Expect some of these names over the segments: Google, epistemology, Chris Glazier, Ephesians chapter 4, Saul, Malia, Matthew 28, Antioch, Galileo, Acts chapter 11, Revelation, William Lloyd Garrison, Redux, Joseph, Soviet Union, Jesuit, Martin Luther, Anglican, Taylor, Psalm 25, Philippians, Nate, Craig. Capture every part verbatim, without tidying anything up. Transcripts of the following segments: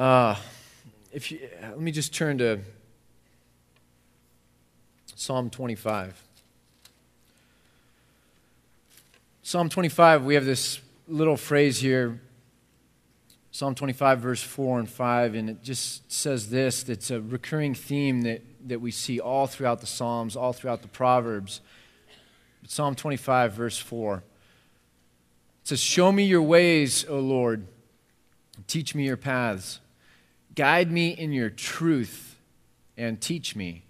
Uh, if you, let me just turn to Psalm twenty-five. Psalm twenty-five, we have this little phrase here, Psalm twenty-five, verse four and five, and it just says this. It's a recurring theme that, that we see all throughout the Psalms, all throughout the Proverbs. But Psalm twenty-five, verse four. It says, "Show me your ways, O Lord, and teach me your paths. Guide me in your truth and teach me,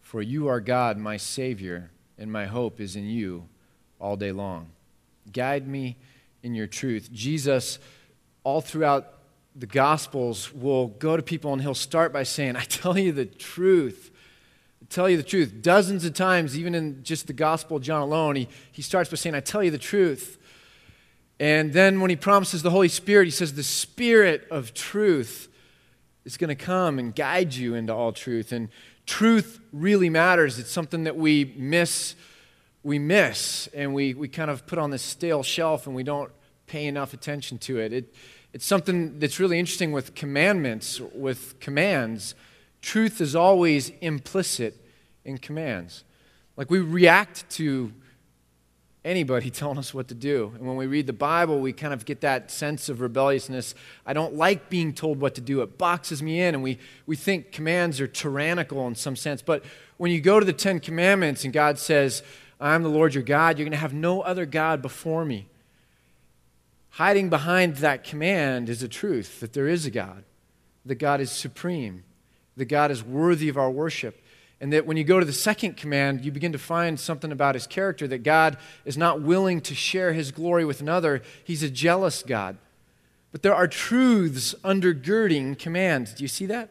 for you are God, my Savior, and my hope is in you all day long." Guide me in your truth. Jesus, all throughout the Gospels, will go to people and he'll start by saying, "I tell you the truth. I tell you the truth." Dozens of times, even in just the Gospel of John alone, he, he starts by saying, "I tell you the truth." And then when he promises the Holy Spirit, he says, "The Spirit of truth is going to come and guide you into all truth." And truth really matters. It's something that we miss, we miss, and we, we kind of put on this stale shelf and we don't pay enough attention to it. It it's something that's really interesting with commandments, with commands. Truth is always implicit in commands. Like, we react to anybody telling us what to do. And when we read the Bible, we kind of get that sense of rebelliousness. I don't like being told what to do. It boxes me in, and we, we think commands are tyrannical in some sense. But when you go to the Ten Commandments and God says, "I am the Lord your God, you're going to have no other God before me," hiding behind that command is a truth that there is a God, that God is supreme, that God is worthy of our worship, and that when you go to the second command, you begin to find something about his character, that God is not willing to share his glory with another. He's a jealous God. But there are truths undergirding commands. Do you see that?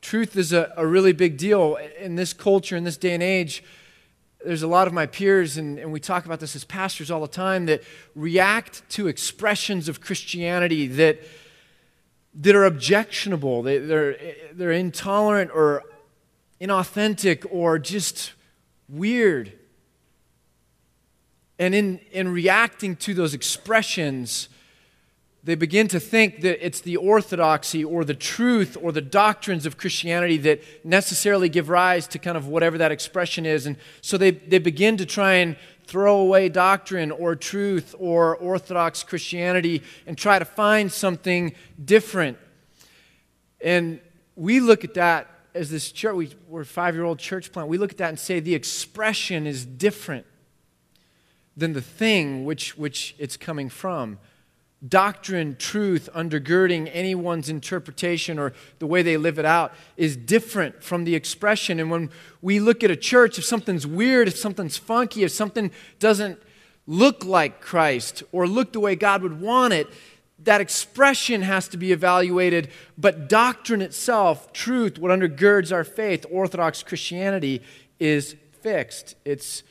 Truth is a, a really big deal. In this culture, in this day and age, there's a lot of my peers, and, and we talk about this as pastors all the time, that react to expressions of Christianity that that are objectionable, they, they're, they're intolerant or inauthentic or just weird. And in, in reacting to those expressions, they begin to think that it's the orthodoxy or the truth or the doctrines of Christianity that necessarily give rise to kind of whatever that expression is. And so they, they begin to try and throw away doctrine or truth or orthodox Christianity and try to find something different. And we look at that as this church, we, we're a five-year-old church plant, we look at that and say the expression is different than the thing which, which it's coming from. Doctrine, truth, undergirding anyone's interpretation or the way they live it out is different from the expression. And when we look at a church, if something's weird, if something's funky, if something doesn't look like Christ or look the way God would want it, that expression has to be evaluated. But doctrine itself, truth, what undergirds our faith, Orthodox Christianity, is fixed. It's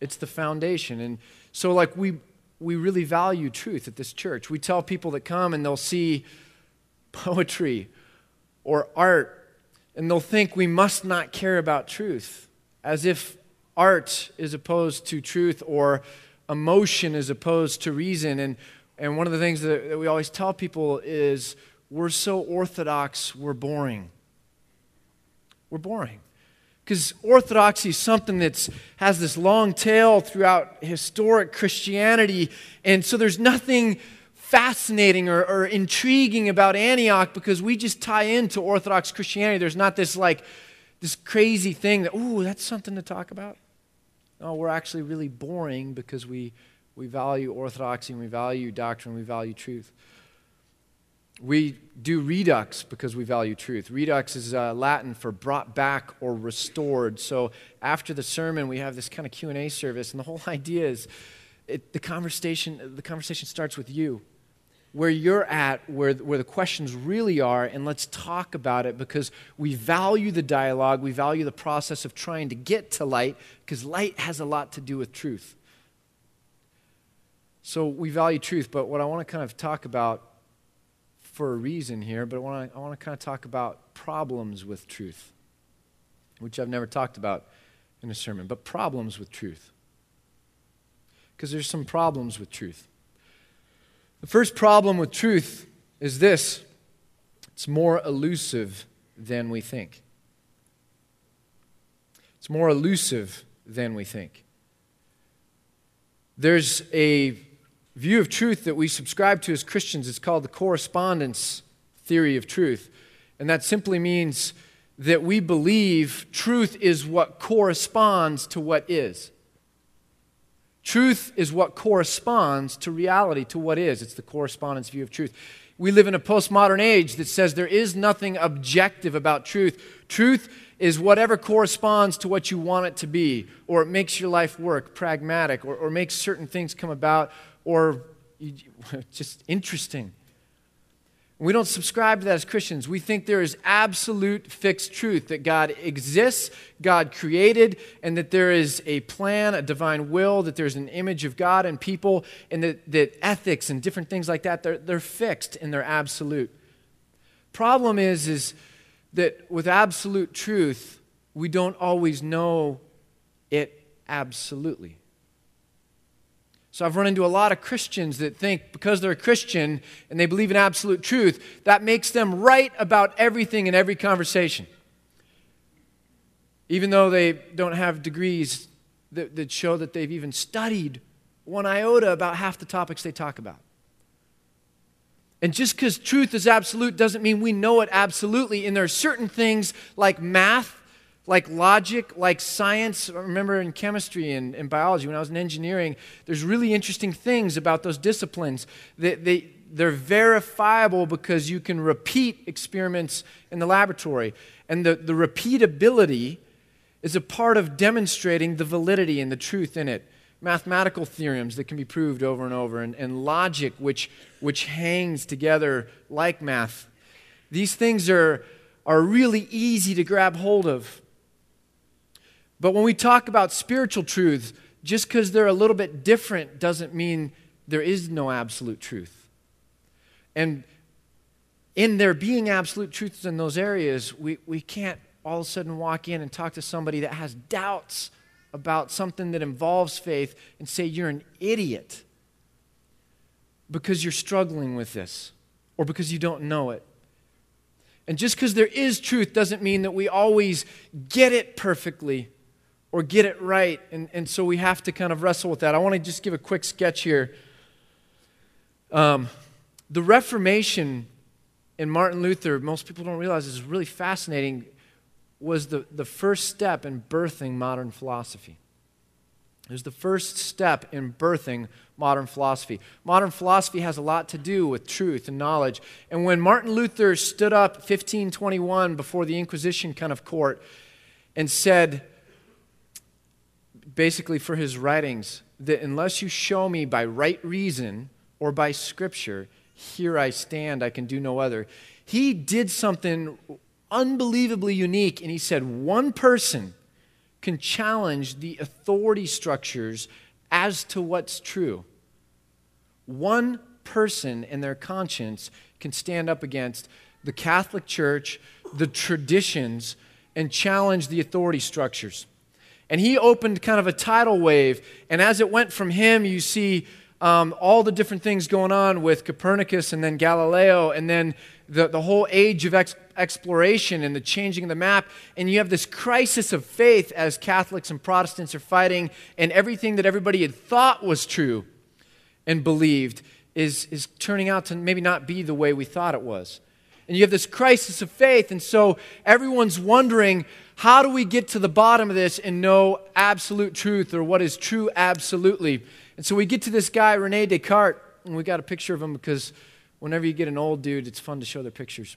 it's the foundation. And so, like, we We really value truth at this church. We tell people that come and they'll see poetry or art, and they'll think we must not care about truth, as if art is opposed to truth or emotion is opposed to reason. And and one of the things that, that we always tell people is we're so orthodox, we're boring. We're boring. Because orthodoxy is something that has this long tail throughout historic Christianity. And so there's nothing fascinating or, or intriguing about Antioch because we just tie into Orthodox Christianity. There's not this like this crazy thing that, ooh, that's something to talk about. No, we're actually really boring because we, we value orthodoxy and we value doctrine, we value truth. We do redux because we value truth. Redux is uh, Latin for brought back or restored. So after the sermon, we have this kind of Q and A service, and the whole idea is it, the conversation the conversation starts with you, where you're at, where, where the questions really are, and let's talk about it because we value the dialogue, we value the process of trying to get to light because light has a lot to do with truth. So we value truth, but what I want to kind of talk about for a reason here, but I want to I want to kind of talk about problems with truth, which I've never talked about in a sermon, but problems with truth. Because there's some problems with truth. The first problem with truth is this. It's more elusive than we think. It's more elusive than we think. There's a view of truth that we subscribe to as Christians. It's called the correspondence theory of truth. And that simply means that we believe truth is what corresponds to what is. Truth is what corresponds to reality, to what is. It's the correspondence view of truth. We live in a postmodern age that says there is nothing objective about truth. Truth is whatever corresponds to what you want it to be, or it makes your life work, pragmatic, or, or makes certain things come about, or just interesting. We don't subscribe to that as Christians. We think there is absolute fixed truth, that God exists, God created, and that there is a plan, a divine will, that there's an image of God and people, and that, that ethics and different things like that, they're, they're fixed and they're absolute. Problem is, is that with absolute truth, we don't always know it absolutely. So I've run into a lot of Christians that think because they're a Christian and they believe in absolute truth, that makes them right about everything in every conversation. Even though they don't have degrees that, that show that they've even studied one iota about half the topics they talk about. And just because truth is absolute doesn't mean we know it absolutely. And there are certain things like math, like logic, like science. I remember in chemistry and, and biology, when I was in engineering, there's really interesting things about those disciplines. They, they, they're verifiable because you can repeat experiments in the laboratory. And the, the repeatability is a part of demonstrating the validity and the truth in it. Mathematical theorems that can be proved over and over, and, and logic which, which hangs together like math. These things are, are really easy to grab hold of. But when we talk about spiritual truths, just because they're a little bit different doesn't mean there is no absolute truth. And in there being absolute truths in those areas, we, we can't all of a sudden walk in and talk to somebody that has doubts about something that involves faith and say you're an idiot because you're struggling with this or because you don't know it. And just because there is truth doesn't mean that we always get it perfectly or get it right. And, and so we have to kind of wrestle with that. I want to just give a quick sketch here. Um, the Reformation in Martin Luther, most people don't realize this is really fascinating, was the, the first step in birthing modern philosophy. It was the first step in birthing modern philosophy. Modern philosophy has a lot to do with truth and knowledge. And when Martin Luther stood up fifteen twenty-one before the Inquisition kind of court and said, basically for his writings, that unless you show me by right reason or by Scripture, here I stand, I can do no other. He did something unbelievably unique, and he said one person can challenge the authority structures as to what's true. One person in their conscience can stand up against the Catholic Church, the traditions, and challenge the authority structures. And he opened kind of a tidal wave, and as it went from him, you see um, all the different things going on with Copernicus and then Galileo and then the, the whole age of ex- exploration and the changing of the map, and you have this crisis of faith as Catholics and Protestants are fighting, and everything that everybody had thought was true and believed is, is turning out to maybe not be the way we thought it was. And you have this crisis of faith, and so everyone's wondering, how do we get to the bottom of this and know absolute truth or what is true absolutely? And so we get to this guy, Rene Descartes, and we got a picture of him because whenever you get an old dude, it's fun to show their pictures.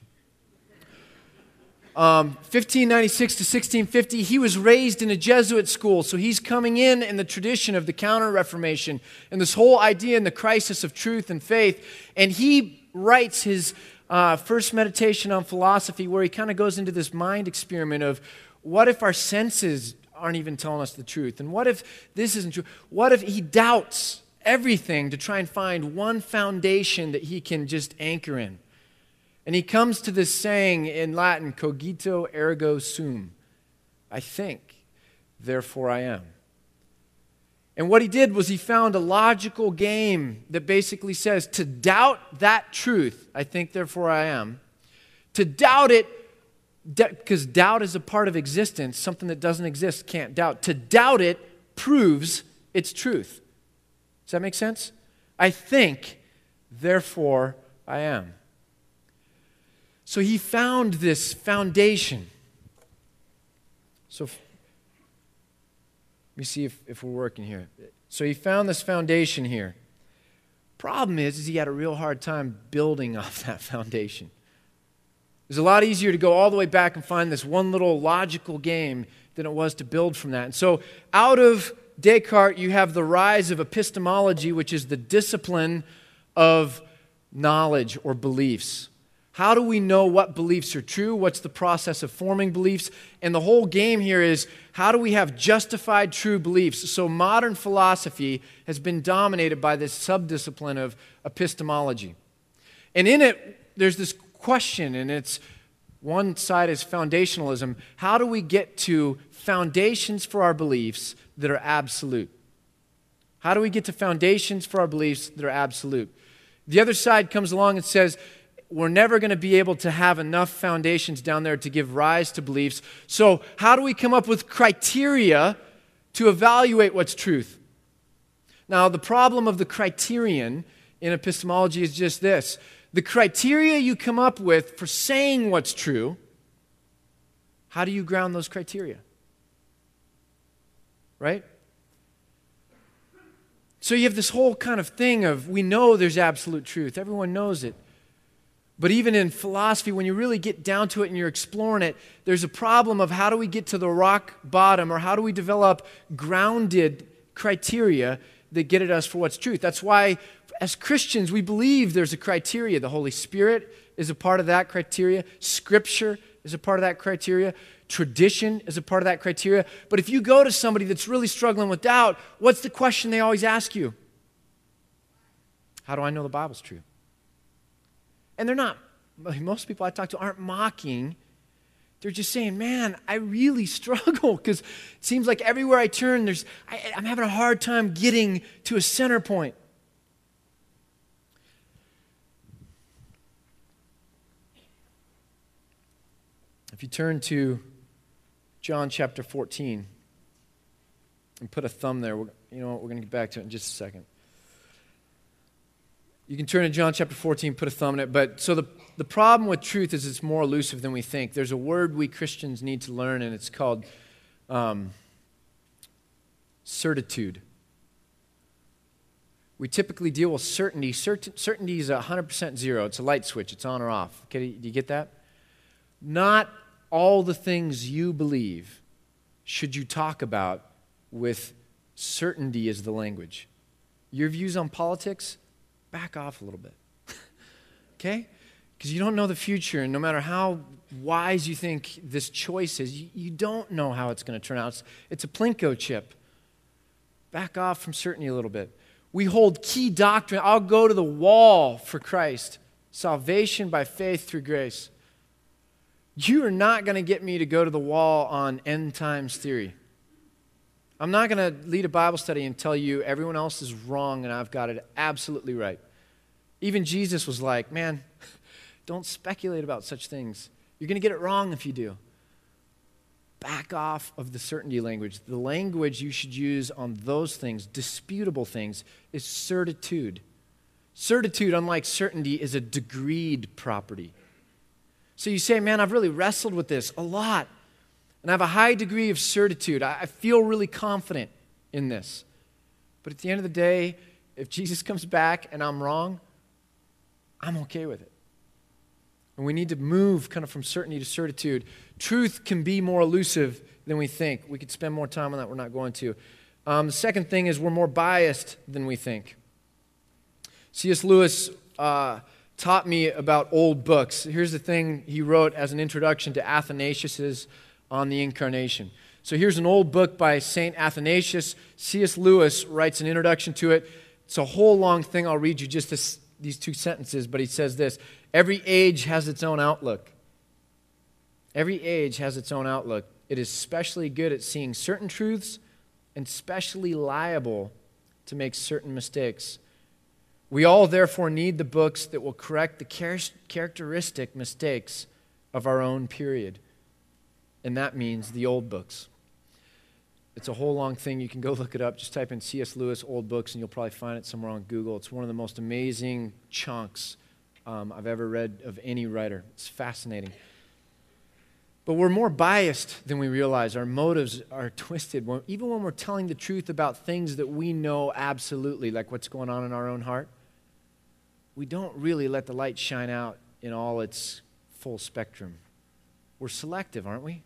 Um, fifteen ninety-six to sixteen fifty, he was raised in a Jesuit school, so he's coming in in the tradition of the Counter-Reformation and this whole idea and the crisis of truth and faith, and he writes his uh, first meditation on philosophy where he kind of goes into this mind experiment of what if our senses aren't even telling us the truth, and what if this isn't true, what if he doubts everything to try and find one foundation that he can just anchor in. And he comes to this saying in Latin, cogito ergo sum. I think, therefore I am. And what he did was he found a logical game that basically says to doubt that truth, I think, therefore I am, To doubt it, because doubt is a part of existence. Something that doesn't exist can't doubt. To doubt it proves its truth. Does that make sense? I think, therefore I am. So he found this foundation. So let me see if, if we're working here. So he found this foundation here. Problem is, is he had a real hard time building off that foundation. It was a lot easier to go all the way back and find this one little logical game than it was to build from that. And so out of Descartes, you have the rise of epistemology, which is the discipline of knowledge or beliefs. How do we know what beliefs are true? What's the process of forming beliefs? And the whole game here is, how do we have justified true beliefs? So modern philosophy has been dominated by this subdiscipline of epistemology. And in it, there's this question, and it's one side is foundationalism. How do we get to foundations for our beliefs that are absolute? How do we get to foundations for our beliefs that are absolute? The other side comes along and says, we're never going to be able to have enough foundations down there to give rise to beliefs. So how do we come up with criteria to evaluate what's truth? Now, the problem of the criterion in epistemology is just this. The criteria you come up with for saying what's true, how do you ground those criteria? Right? So you have this whole kind of thing of, we know there's absolute truth. Everyone knows it. But even in philosophy, when you really get down to it and you're exploring it, there's a problem of how do we get to the rock bottom, or how do we develop grounded criteria that get at us for what's truth. That's why as Christians, we believe there's a criteria. The Holy Spirit is a part of that criteria. Scripture is a part of that criteria. Tradition is a part of that criteria. But if you go to somebody that's really struggling with doubt, what's the question they always ask you? How do I know the Bible's true? And they're not, most people I talk to aren't mocking. They're just saying, man, I really struggle, because it seems like everywhere I turn, there's I, I'm having a hard time getting to a center point. If you turn to John chapter fourteen and put a thumb there, we're, you know what, we're going to get back to it in just a second. You can turn to John chapter fourteen, put a thumb in it. But so the, the problem with truth is it's more elusive than we think. There's a word we Christians need to learn, and it's called um, certitude. We typically deal with certainty. Certain, certainty is one hundred percent zero. It's a light switch. It's on or off. Okay, do you get that? Not all the things you believe should you talk about with certainty as the language. Your views on politics, back off a little bit, okay? Because you don't know the future, and no matter how wise you think this choice is, you, you don't know how it's going to turn out. It's, it's a plinko chip. Back off from certainty a little bit. We hold key doctrine. I'll go to the wall for Christ. Salvation by faith through grace. You are not going to get me to go to the wall on end times theory. I'm not going to lead a Bible study and tell you everyone else is wrong and I've got it absolutely right. Even Jesus was like, man, don't speculate about such things. You're going to get it wrong if you do. Back off of the certainty language. The language you should use on those things, disputable things, is certitude. Certitude, unlike certainty, is a degreed property. So you say, man, I've really wrestled with this a lot. And I have a high degree of certitude. I feel really confident in this. But at the end of the day, if Jesus comes back and I'm wrong, I'm okay with it. And we need to move kind of from certainty to certitude. Truth can be more elusive than we think. We could spend more time on that. We're not going to. Um, the second thing is we're more biased than we think. C S Lewis uh, taught me about old books. Here's the thing he wrote as an introduction to Athanasius's On the Incarnation. So here's an old book by Saint Athanasius. C S Lewis writes an introduction to it. It's a whole long thing. I'll read you just this, these two sentences, but he says this: every age has its own outlook. Every age has its own outlook. It is especially good at seeing certain truths and especially liable to make certain mistakes. We all therefore need the books that will correct the char- characteristic mistakes of our own period, and that means the old books. It's a whole long thing. You can go look it up. Just type in C S. Lewis old books, and you'll probably find it somewhere on Google. It's one of the most amazing chunks um, I've ever read of any writer. It's fascinating. But we're more biased than we realize. Our motives are twisted, even when we're telling the truth about things that we know absolutely, like what's going on in our own heart. We don't really let the light shine out in all its full spectrum. We're selective, aren't we?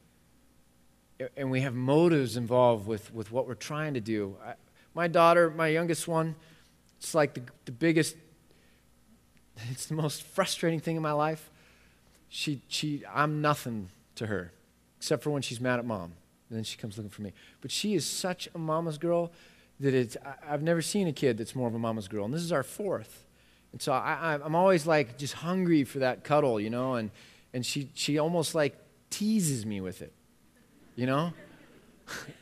And we have motives involved with, with what we're trying to do. I, my daughter, my youngest one, it's like the, the biggest, it's the most frustrating thing in my life. She, she, I'm nothing to her, except for when she's mad at mom. And then she comes looking for me. But she is such a mama's girl that it's, I, I've never seen a kid that's more of a mama's girl. And this is our fourth. And so I, I'm always like just hungry for that cuddle, you know, and, and she, she almost like teases me with it, you know?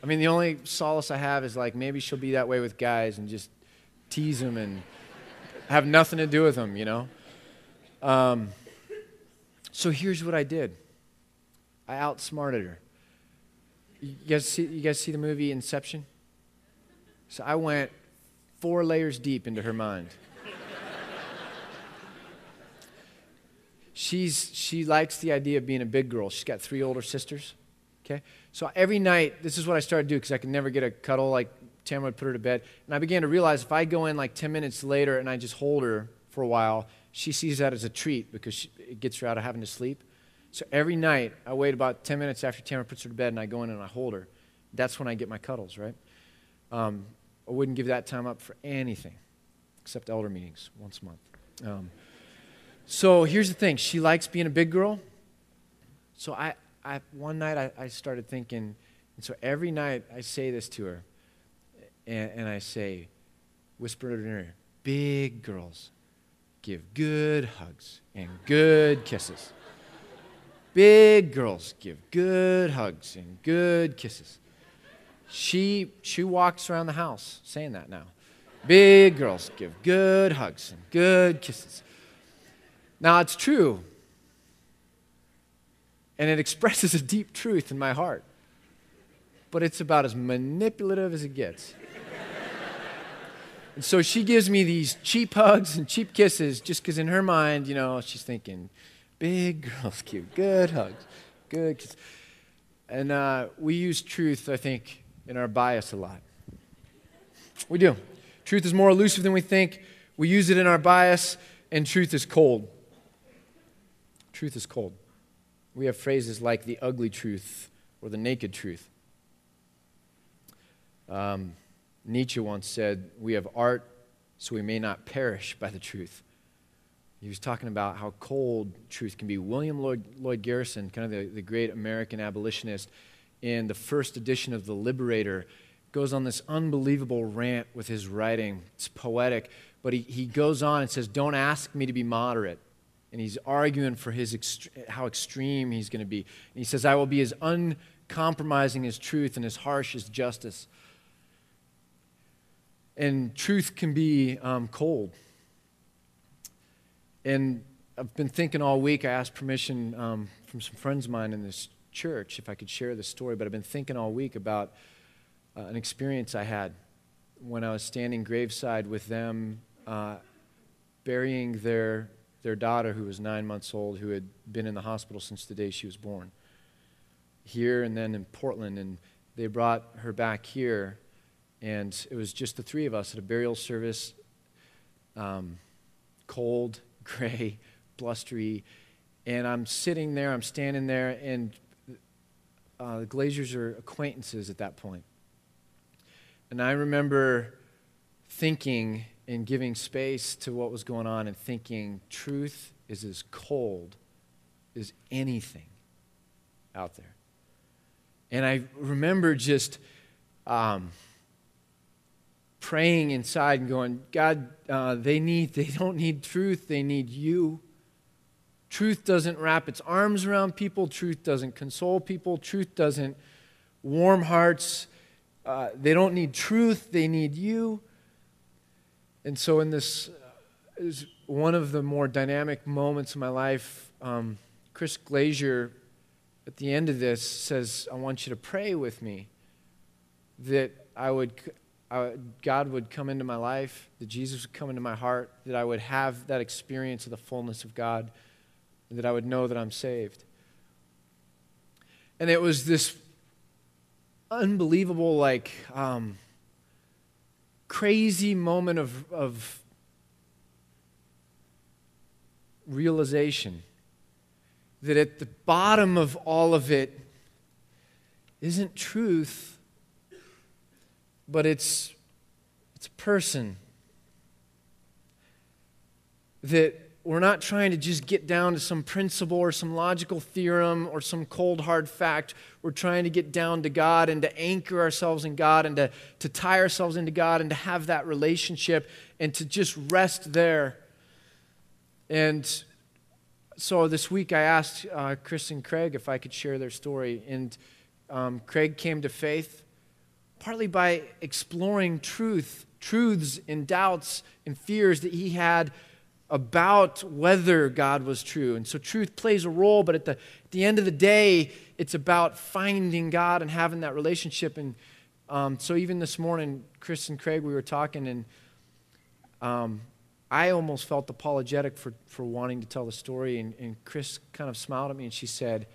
I mean, the only solace I have is like maybe she'll be that way with guys and just tease them and have nothing to do with them, you know? Um, so here's what I did. I outsmarted her. You guys see, you guys see the movie Inception? So I went four layers deep into her mind. She's, she likes the idea of being a big girl. She's got three older sisters, okay? So every night, this is what I started to do because I could never get a cuddle. Like, Tamara would put her to bed. And I began to realize if I go in like ten minutes later and I just hold her for a while, she sees that as a treat because she, it gets her out of having to sleep. So every night, I wait about ten minutes after Tamara puts her to bed and I go in and I hold her. That's when I get my cuddles, right? Um, I wouldn't give that time up for anything except elder meetings once a month. Um So here's the thing. She likes being a big girl. So I, I one night I, I started thinking, and so every night I say this to her, and, and I say, whisper it in her ear, big girls give good hugs and good kisses. Big girls give good hugs and good kisses. She, she walks around the house saying that now. Big girls give good hugs and good kisses. Now, it's true, and it expresses a deep truth in my heart, but it's about as manipulative as it gets. And so she gives me these cheap hugs and cheap kisses just because in her mind, you know, she's thinking, big girls give good hugs, good kisses. And uh, we use truth, I think, in our bias a lot. We do. Truth is more elusive than we think. We use it in our bias, and truth is cold. Truth is cold. We have phrases like the ugly truth or the naked truth. Um, Nietzsche once said, we have art so we may not perish by the truth. He was talking about how cold truth can be. William Lloyd, Lloyd Garrison, kind of the, the great American abolitionist, in the first edition of The Liberator, goes on this unbelievable rant with his writing. It's poetic, but he, he goes on and says, don't ask me to be moderate. And he's arguing for his ext- how extreme he's going to be. And he says, I will be as uncompromising as truth and as harsh as justice. And truth can be um, cold. And I've been thinking all week, I asked permission um, from some friends of mine in this church if I could share this story, but I've been thinking all week about uh, an experience I had when I was standing graveside with them, uh, burying their... their daughter, who was nine months old, who had been in the hospital since the day she was born, here and then in Portland, and they brought her back here, and it was just the three of us at a burial service, um, cold, gray, blustery, and I'm sitting there, I'm standing there, and uh, the Glaziers are acquaintances at that point. And I remember thinking, and giving space to what was going on and thinking truth is as cold as anything out there. And I remember just um, praying inside and going, God, uh, they need, they don't need truth, they need you. Truth doesn't wrap its arms around people. Truth doesn't console people. Truth doesn't warm hearts. Uh, they don't need truth, they need you. And so in this, uh, is one of the more dynamic moments in my life, um, Chris Glazier, at the end of this, says, I want you to pray with me that I would, I, God would come into my life, that Jesus would come into my heart, that I would have that experience of the fullness of God, and that I would know that I'm saved. And it was this unbelievable, like, um, crazy moment of, of realization that at the bottom of all of it isn't truth, but it's it's a person. That we're not trying to just get down to some principle or some logical theorem or some cold hard fact. We're trying to get down to God and to anchor ourselves in God and to, to tie ourselves into God and to have that relationship and to just rest there. And so this week I asked uh, Chris and Craig if I could share their story. And um, Craig came to faith partly by exploring truth, truths and doubts and fears that he had about whether God was true. And so truth plays a role, but at the, at the end of the day, it's about finding God and having that relationship. And um, so even this morning, Chris and Craig, we were talking, and um, I almost felt apologetic for, for wanting to tell the story. And, and Chris kind of smiled at me, and she said,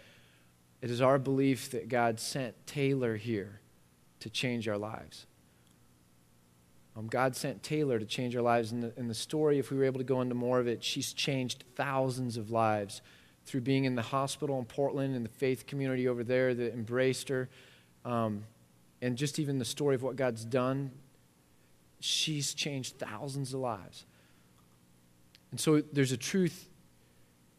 it is our belief that God sent Taylor here to change our lives. Um, God sent Taylor to change our lives. In the, in the story, if we were able to go into more of it, she's changed thousands of lives through being in the hospital in Portland and the faith community over there that embraced her. Um, and just even the story of what God's done, she's changed thousands of lives. And so there's a truth,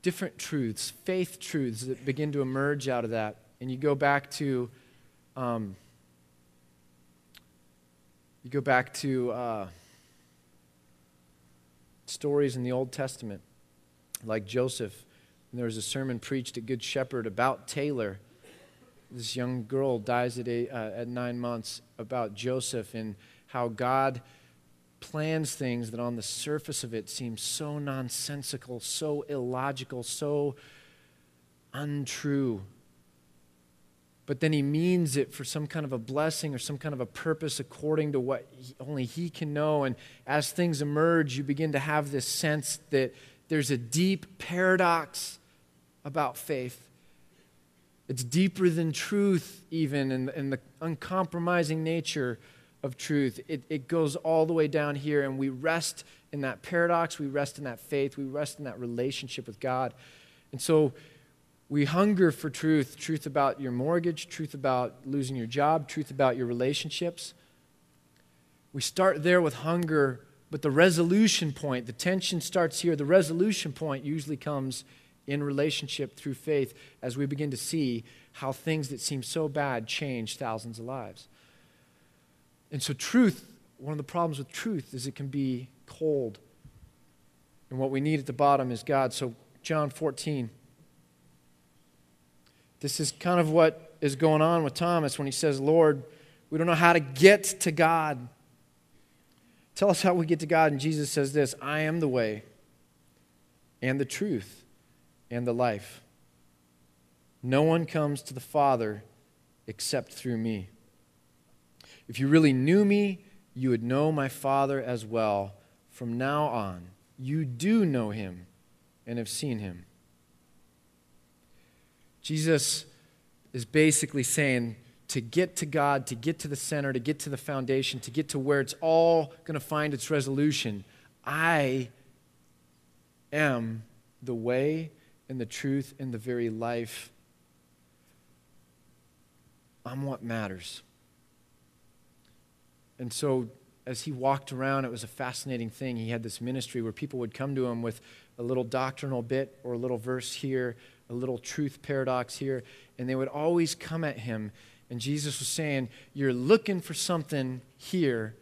different truths, faith truths that begin to emerge out of that. And you go back to... Um, You go back to uh, stories in the Old Testament, like Joseph. And there was a sermon preached at Good Shepherd about Taylor. This young girl dies at, eight, uh, at nine months, about Joseph and how God plans things that on the surface of it seem so nonsensical, so illogical, so untrue. But then he means it for some kind of a blessing or some kind of a purpose according to what he, only he can know. And as things emerge, you begin to have this sense that there's a deep paradox about faith. It's deeper than truth even, and, and the uncompromising nature of truth. It, it goes all the way down here, and we rest in that paradox. We rest in that faith. We rest in that relationship with God. And so... we hunger for truth, truth about your mortgage, truth about losing your job, truth about your relationships. We start there with hunger, but the resolution point, the tension starts here. The resolution point usually comes in relationship through faith as we begin to see how things that seem so bad change thousands of lives. And so truth, one of the problems with truth is it can be cold. And what we need at the bottom is God. So John fourteen. This is kind of what is going on with Thomas when he says, Lord, we don't know how to get to God. Tell us how we get to God. And Jesus says this, I am the way and the truth and the life. No one comes to the Father except through me. If you really knew me, you would know my Father as well. From now on, you do know him and have seen him. Jesus is basically saying to get to God, to get to the center, to get to the foundation, to get to where it's all going to find its resolution, I am the way and the truth and the very life. I'm what matters. And so as he walked around, it was a fascinating thing. He had this ministry where people would come to him with a little doctrinal bit or a little verse here, a little truth paradox here, and they would always come at him. And Jesus was saying, you're looking for something here,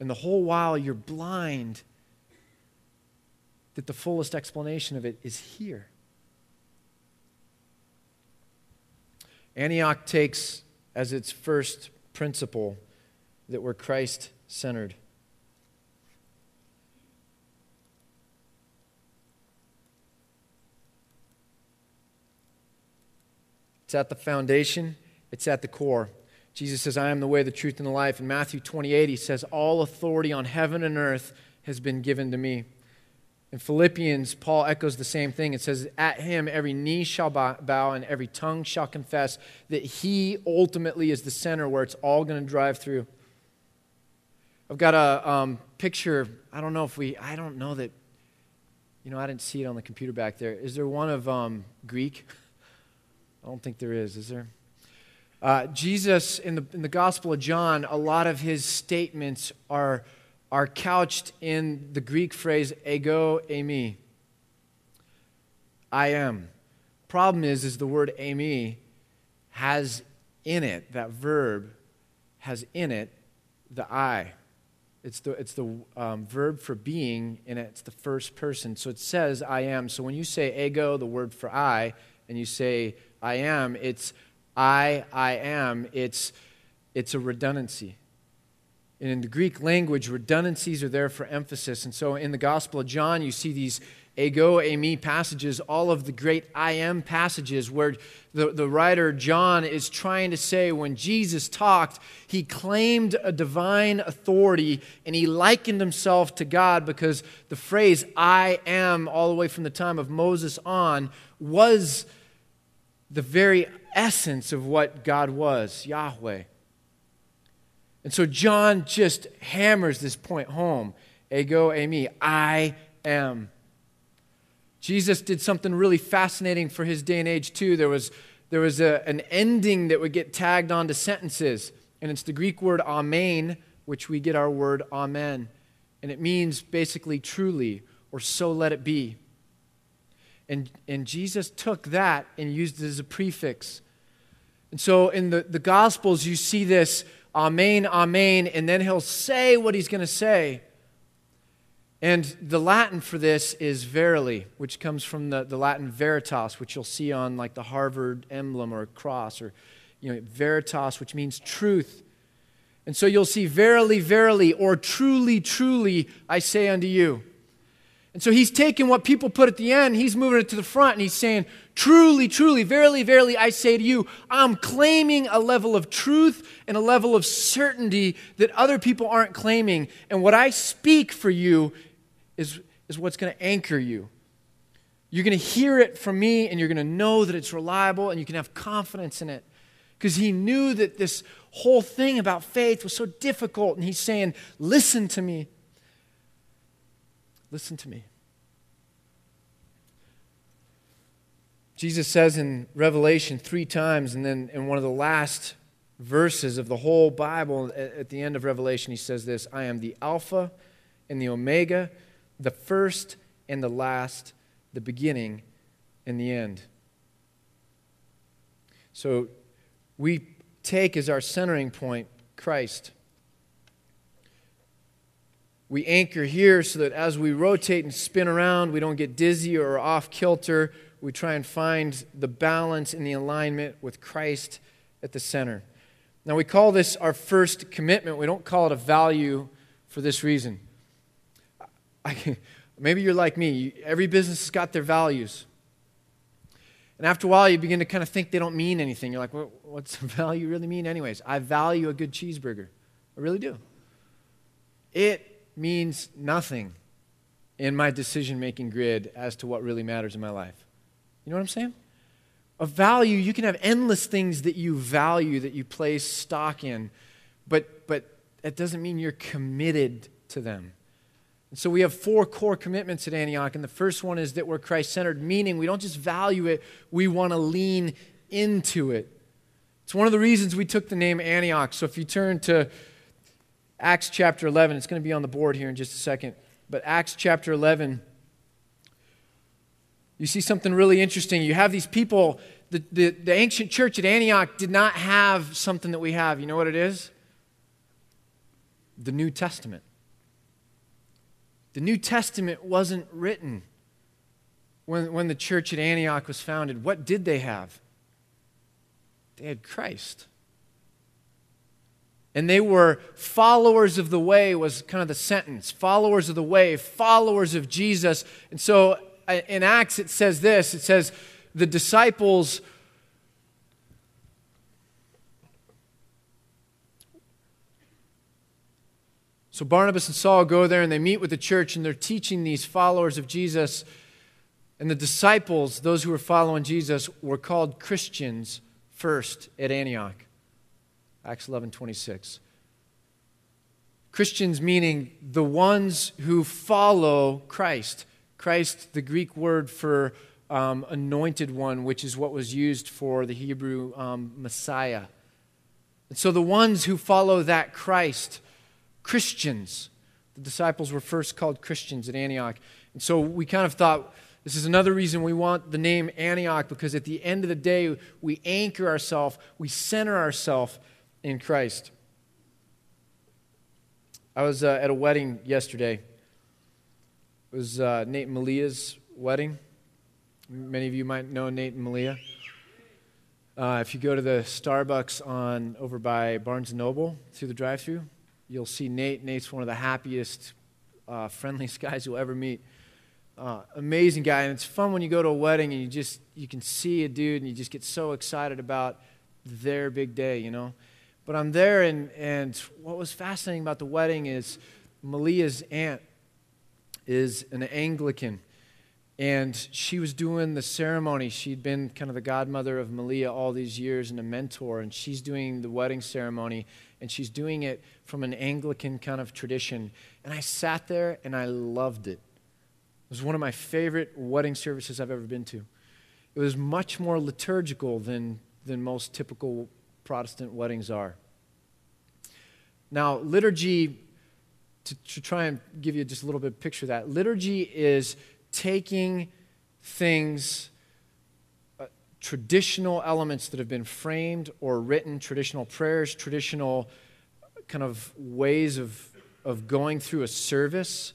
and the whole while you're blind that the fullest explanation of it is here. Antioch takes as its first principle that we're Christ-centered. It's at the foundation. It's at the core. Jesus says, I am the way, the truth, and the life. In Matthew twenty-eight, he says, all authority on heaven and earth has been given to me. In Philippians, Paul echoes the same thing. It says, at him every knee shall bow and every tongue shall confess that he ultimately is the center where it's all going to drive through. I've got a um, picture. I don't know if we, I don't know that, you know, I didn't see it on the computer back there. Is there one of um, Greek? I don't think there is. Is there? Uh, Jesus, in the, in the Gospel of John, a lot of his statements are are couched in the Greek phrase ego eimi, I am. Problem is, is the word eimi has in it, that verb has in it the I. It's the, it's the um, verb for being, and it's the first person. So it says I am. So when you say ego, the word for I, and you say I am, it's I, I am. It's, it's a redundancy. And in the Greek language, redundancies are there for emphasis. And so in the Gospel of John, you see these ego, eimi passages, all of the great I am passages where the, the writer John is trying to say when Jesus talked, he claimed a divine authority and he likened himself to God because the phrase I am all the way from the time of Moses on was the very essence of what God was, Yahweh. And so John just hammers this point home. Ego, eimi, I am. Jesus did something really fascinating for his day and age too. There was, there was a, an ending that would get tagged onto sentences. And it's the Greek word amen, which we get our word amen. And it means basically truly, or so let it be. And, and Jesus took that and used it as a prefix. And so in the, the Gospels, you see this amen, amen, and then he'll say what he's going to say. And the Latin for this is verily, which comes from the, the Latin veritas, which you'll see on like the Harvard emblem or a cross, or you know, veritas, which means truth. And so you'll see verily, verily, or truly, truly, I say unto you. And so he's taking what people put at the end, he's moving it to the front, and he's saying, truly, truly, verily, verily, I say to you, I'm claiming a level of truth and a level of certainty that other people aren't claiming. And what I speak for you is, is what's going to anchor you. You're going to hear it from me, and you're going to know that it's reliable, and you can have confidence in it. Because he knew that this whole thing about faith was so difficult, and he's saying, listen to me. Listen to me. Jesus says in Revelation three times, and then in one of the last verses of the whole Bible, at the end of Revelation, he says this, I am the Alpha and the Omega, the first and the last, the beginning and the end. So we take as our centering point Christ. We anchor here so that as we rotate and spin around, we don't get dizzy or off kilter. We try and find the balance and the alignment with Christ at the center. Now, we call this our first commitment. We don't call it a value for this reason. I, maybe you're like me. Every business has got their values. And after a while, you begin to kind of think they don't mean anything. You're like, well, what's the value really mean anyways? I value a good cheeseburger. I really do. It means nothing in my decision-making grid as to what really matters in my life. You know what I'm saying? A value, you can have endless things that you value, that you place stock in, but but that doesn't mean you're committed to them. And so we have four core commitments at Antioch, and the first one is that we're Christ-centered, meaning we don't just value it, we want to lean into it. It's one of the reasons we took the name Antioch. So if you turn to Acts chapter eleven, it's going to be on the board here in just a second, but Acts chapter eleven, you see something really interesting. You have these people, the, the, the ancient church at Antioch did not have something that we have. You know what it is? The New Testament. The New Testament wasn't written when, when the church at Antioch was founded. What did they have? They had Christ. And they were followers of the way was kind of the sentence. Followers of the way, followers of Jesus. And so in Acts it says this. It says the disciples So Barnabas and Saul go there and they meet with the church and they're teaching these followers of Jesus. And the disciples, those who were following Jesus, were called Christians first at Antioch. Acts eleven twenty-six. Christians meaning the ones who follow Christ. Christ, the Greek word for um, anointed one, which is what was used for the Hebrew um, Messiah. And so the ones who follow that Christ, Christians. The disciples were first called Christians at Antioch. And so we kind of thought, this is another reason we want the name Antioch, because at the end of the day, we anchor ourselves, we center ourselves in Christ. I was uh, at a wedding yesterday. It was uh, Nate and Malia's wedding. Many of you might know Nate and Malia. Uh, if you go to the Starbucks on over by Barnes and Noble through the drive-thru, you'll see Nate. Nate's one of the happiest, uh, friendliest guys you'll ever meet. Uh, amazing guy, and it's fun when you go to a wedding and you just you can see a dude and you just get so excited about their big day, you know. But I'm there, and and what was fascinating about the wedding is Malia's aunt is an Anglican, and she was doing the ceremony. She'd been kind of the godmother of Malia all these years and a mentor, and she's doing the wedding ceremony, and she's doing it from an Anglican kind of tradition. And I sat there and I loved it. It was one of my favorite wedding services I've ever been to. It was much more liturgical than, than most typical Protestant weddings are. Now, liturgy, to, to try and give you just a little bit of picture of that, liturgy is taking things, uh, traditional elements that have been framed or written, traditional prayers, traditional kind of ways of, of going through a service,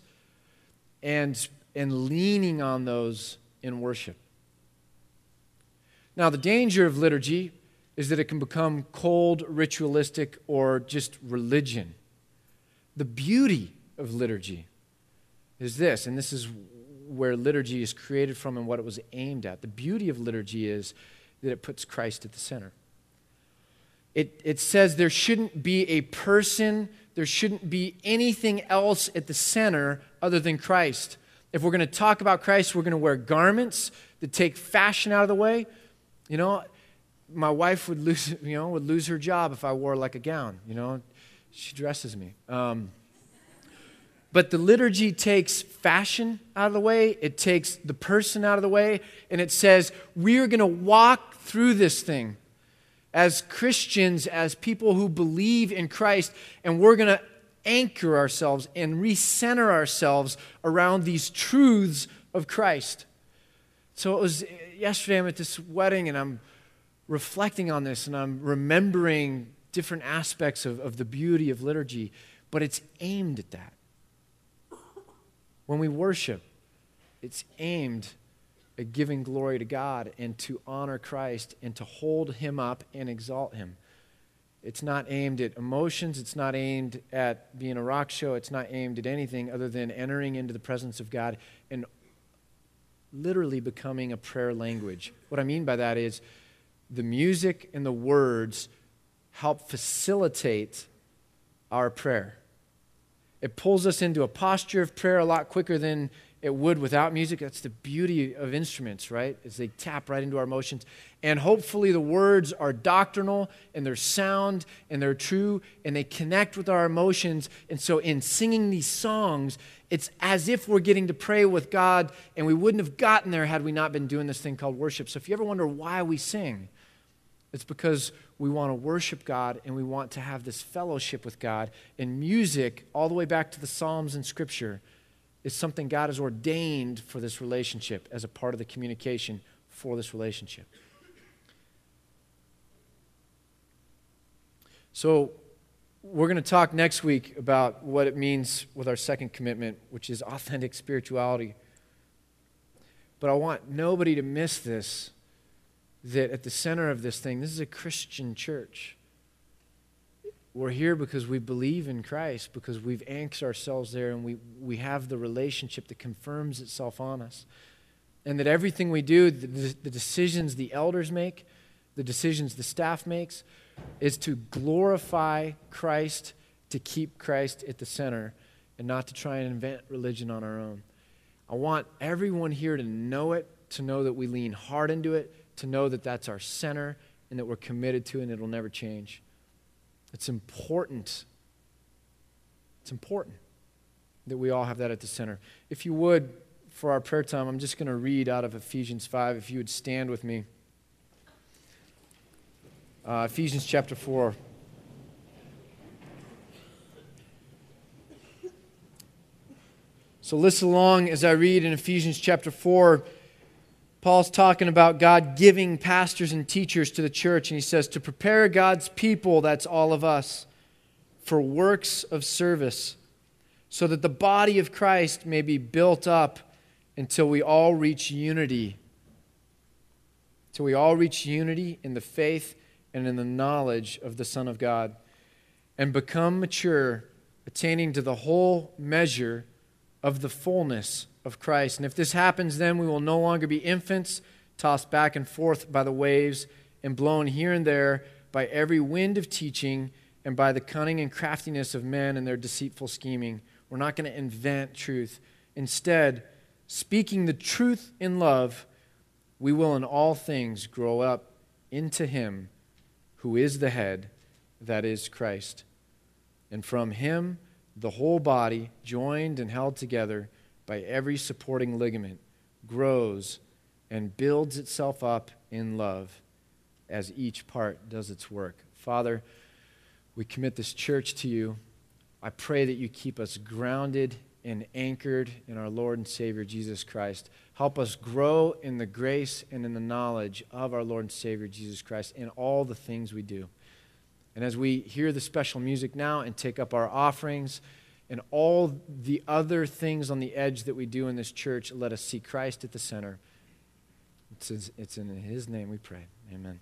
and and leaning on those in worship. Now, the danger of liturgy is that it can become cold, ritualistic, or just religion. The beauty of liturgy is this, and this is where liturgy is created from and what it was aimed at. The beauty of liturgy is that it puts Christ at the center. It, it says there shouldn't be a person, there shouldn't be anything else at the center other than Christ. If we're going to talk about Christ, we're going to wear garments that take fashion out of the way. You know, my wife would lose, you know, would lose her job if I wore like a gown. You know, she dresses me. Um, but the liturgy takes fashion out of the way. It takes the person out of the way. And it says, we're going to walk through this thing as Christians, as people who believe in Christ, and we're going to anchor ourselves and recenter ourselves around these truths of Christ. So it was yesterday, I'm at this wedding and I'm reflecting on this and I'm remembering different aspects of, of the beauty of liturgy, but it's aimed at that. When we worship, it's aimed at giving glory to God and to honor Christ and to hold Him up and exalt Him. It's not aimed at emotions. It's not aimed at being a rock show. It's not aimed at anything other than entering into the presence of God and literally becoming a prayer language. What I mean by that is the music and the words help facilitate our prayer. It pulls us into a posture of prayer a lot quicker than it would without music. That's the beauty of instruments, right? Is they tap right into our emotions. And hopefully the words are doctrinal and they're sound and they're true and they connect with our emotions. And so in singing these songs, it's as if we're getting to pray with God, and we wouldn't have gotten there had we not been doing this thing called worship. So if you ever wonder why we sing, it's because we want to worship God and we want to have this fellowship with God. And music, all the way back to the Psalms and Scripture, is something God has ordained for this relationship as a part of the communication for this relationship. So we're going to talk next week about what it means with our second commitment, which is authentic spirituality. But I want nobody to miss this, that at the center of this thing, this is a Christian church. We're here because we believe in Christ, because we've anchored ourselves there, and we, we have the relationship that confirms itself on us. And that everything we do, the, the decisions the elders make, the decisions the staff makes, is to glorify Christ, to keep Christ at the center, and not to try and invent religion on our own. I want everyone here to know it, to know that we lean hard into it, to know that that's our center and that we're committed to it and it'll never change. It's important. It's important that we all have that at the center. If you would, for our prayer time, I'm just going to read out of Ephesians five. If you would stand with me. Uh, Ephesians chapter four. So listen along as I read in Ephesians chapter four. Paul's talking about God giving pastors and teachers to the church, and he says, to prepare God's people, that's all of us, for works of service, so that the body of Christ may be built up until we all reach unity. Till we all reach unity in the faith and in the knowledge of the Son of God, and become mature, attaining to the whole measure of of the fullness of Christ. And if this happens, then we will no longer be infants, tossed back and forth by the waves and blown here and there by every wind of teaching and by the cunning and craftiness of men and their deceitful scheming. We're not going to invent truth. Instead, speaking the truth in love, we will in all things grow up into Him who is the head, that is Christ. And from Him, the whole body, joined and held together by every supporting ligament, grows and builds itself up in love as each part does its work. Father, we commit this church to you. I pray that you keep us grounded and anchored in our Lord and Savior Jesus Christ. Help us grow in the grace and in the knowledge of our Lord and Savior Jesus Christ in all the things we do. And as we hear the special music now and take up our offerings and all the other things on the edge that we do in this church, let us see Christ at the center. It's in His name we pray. Amen.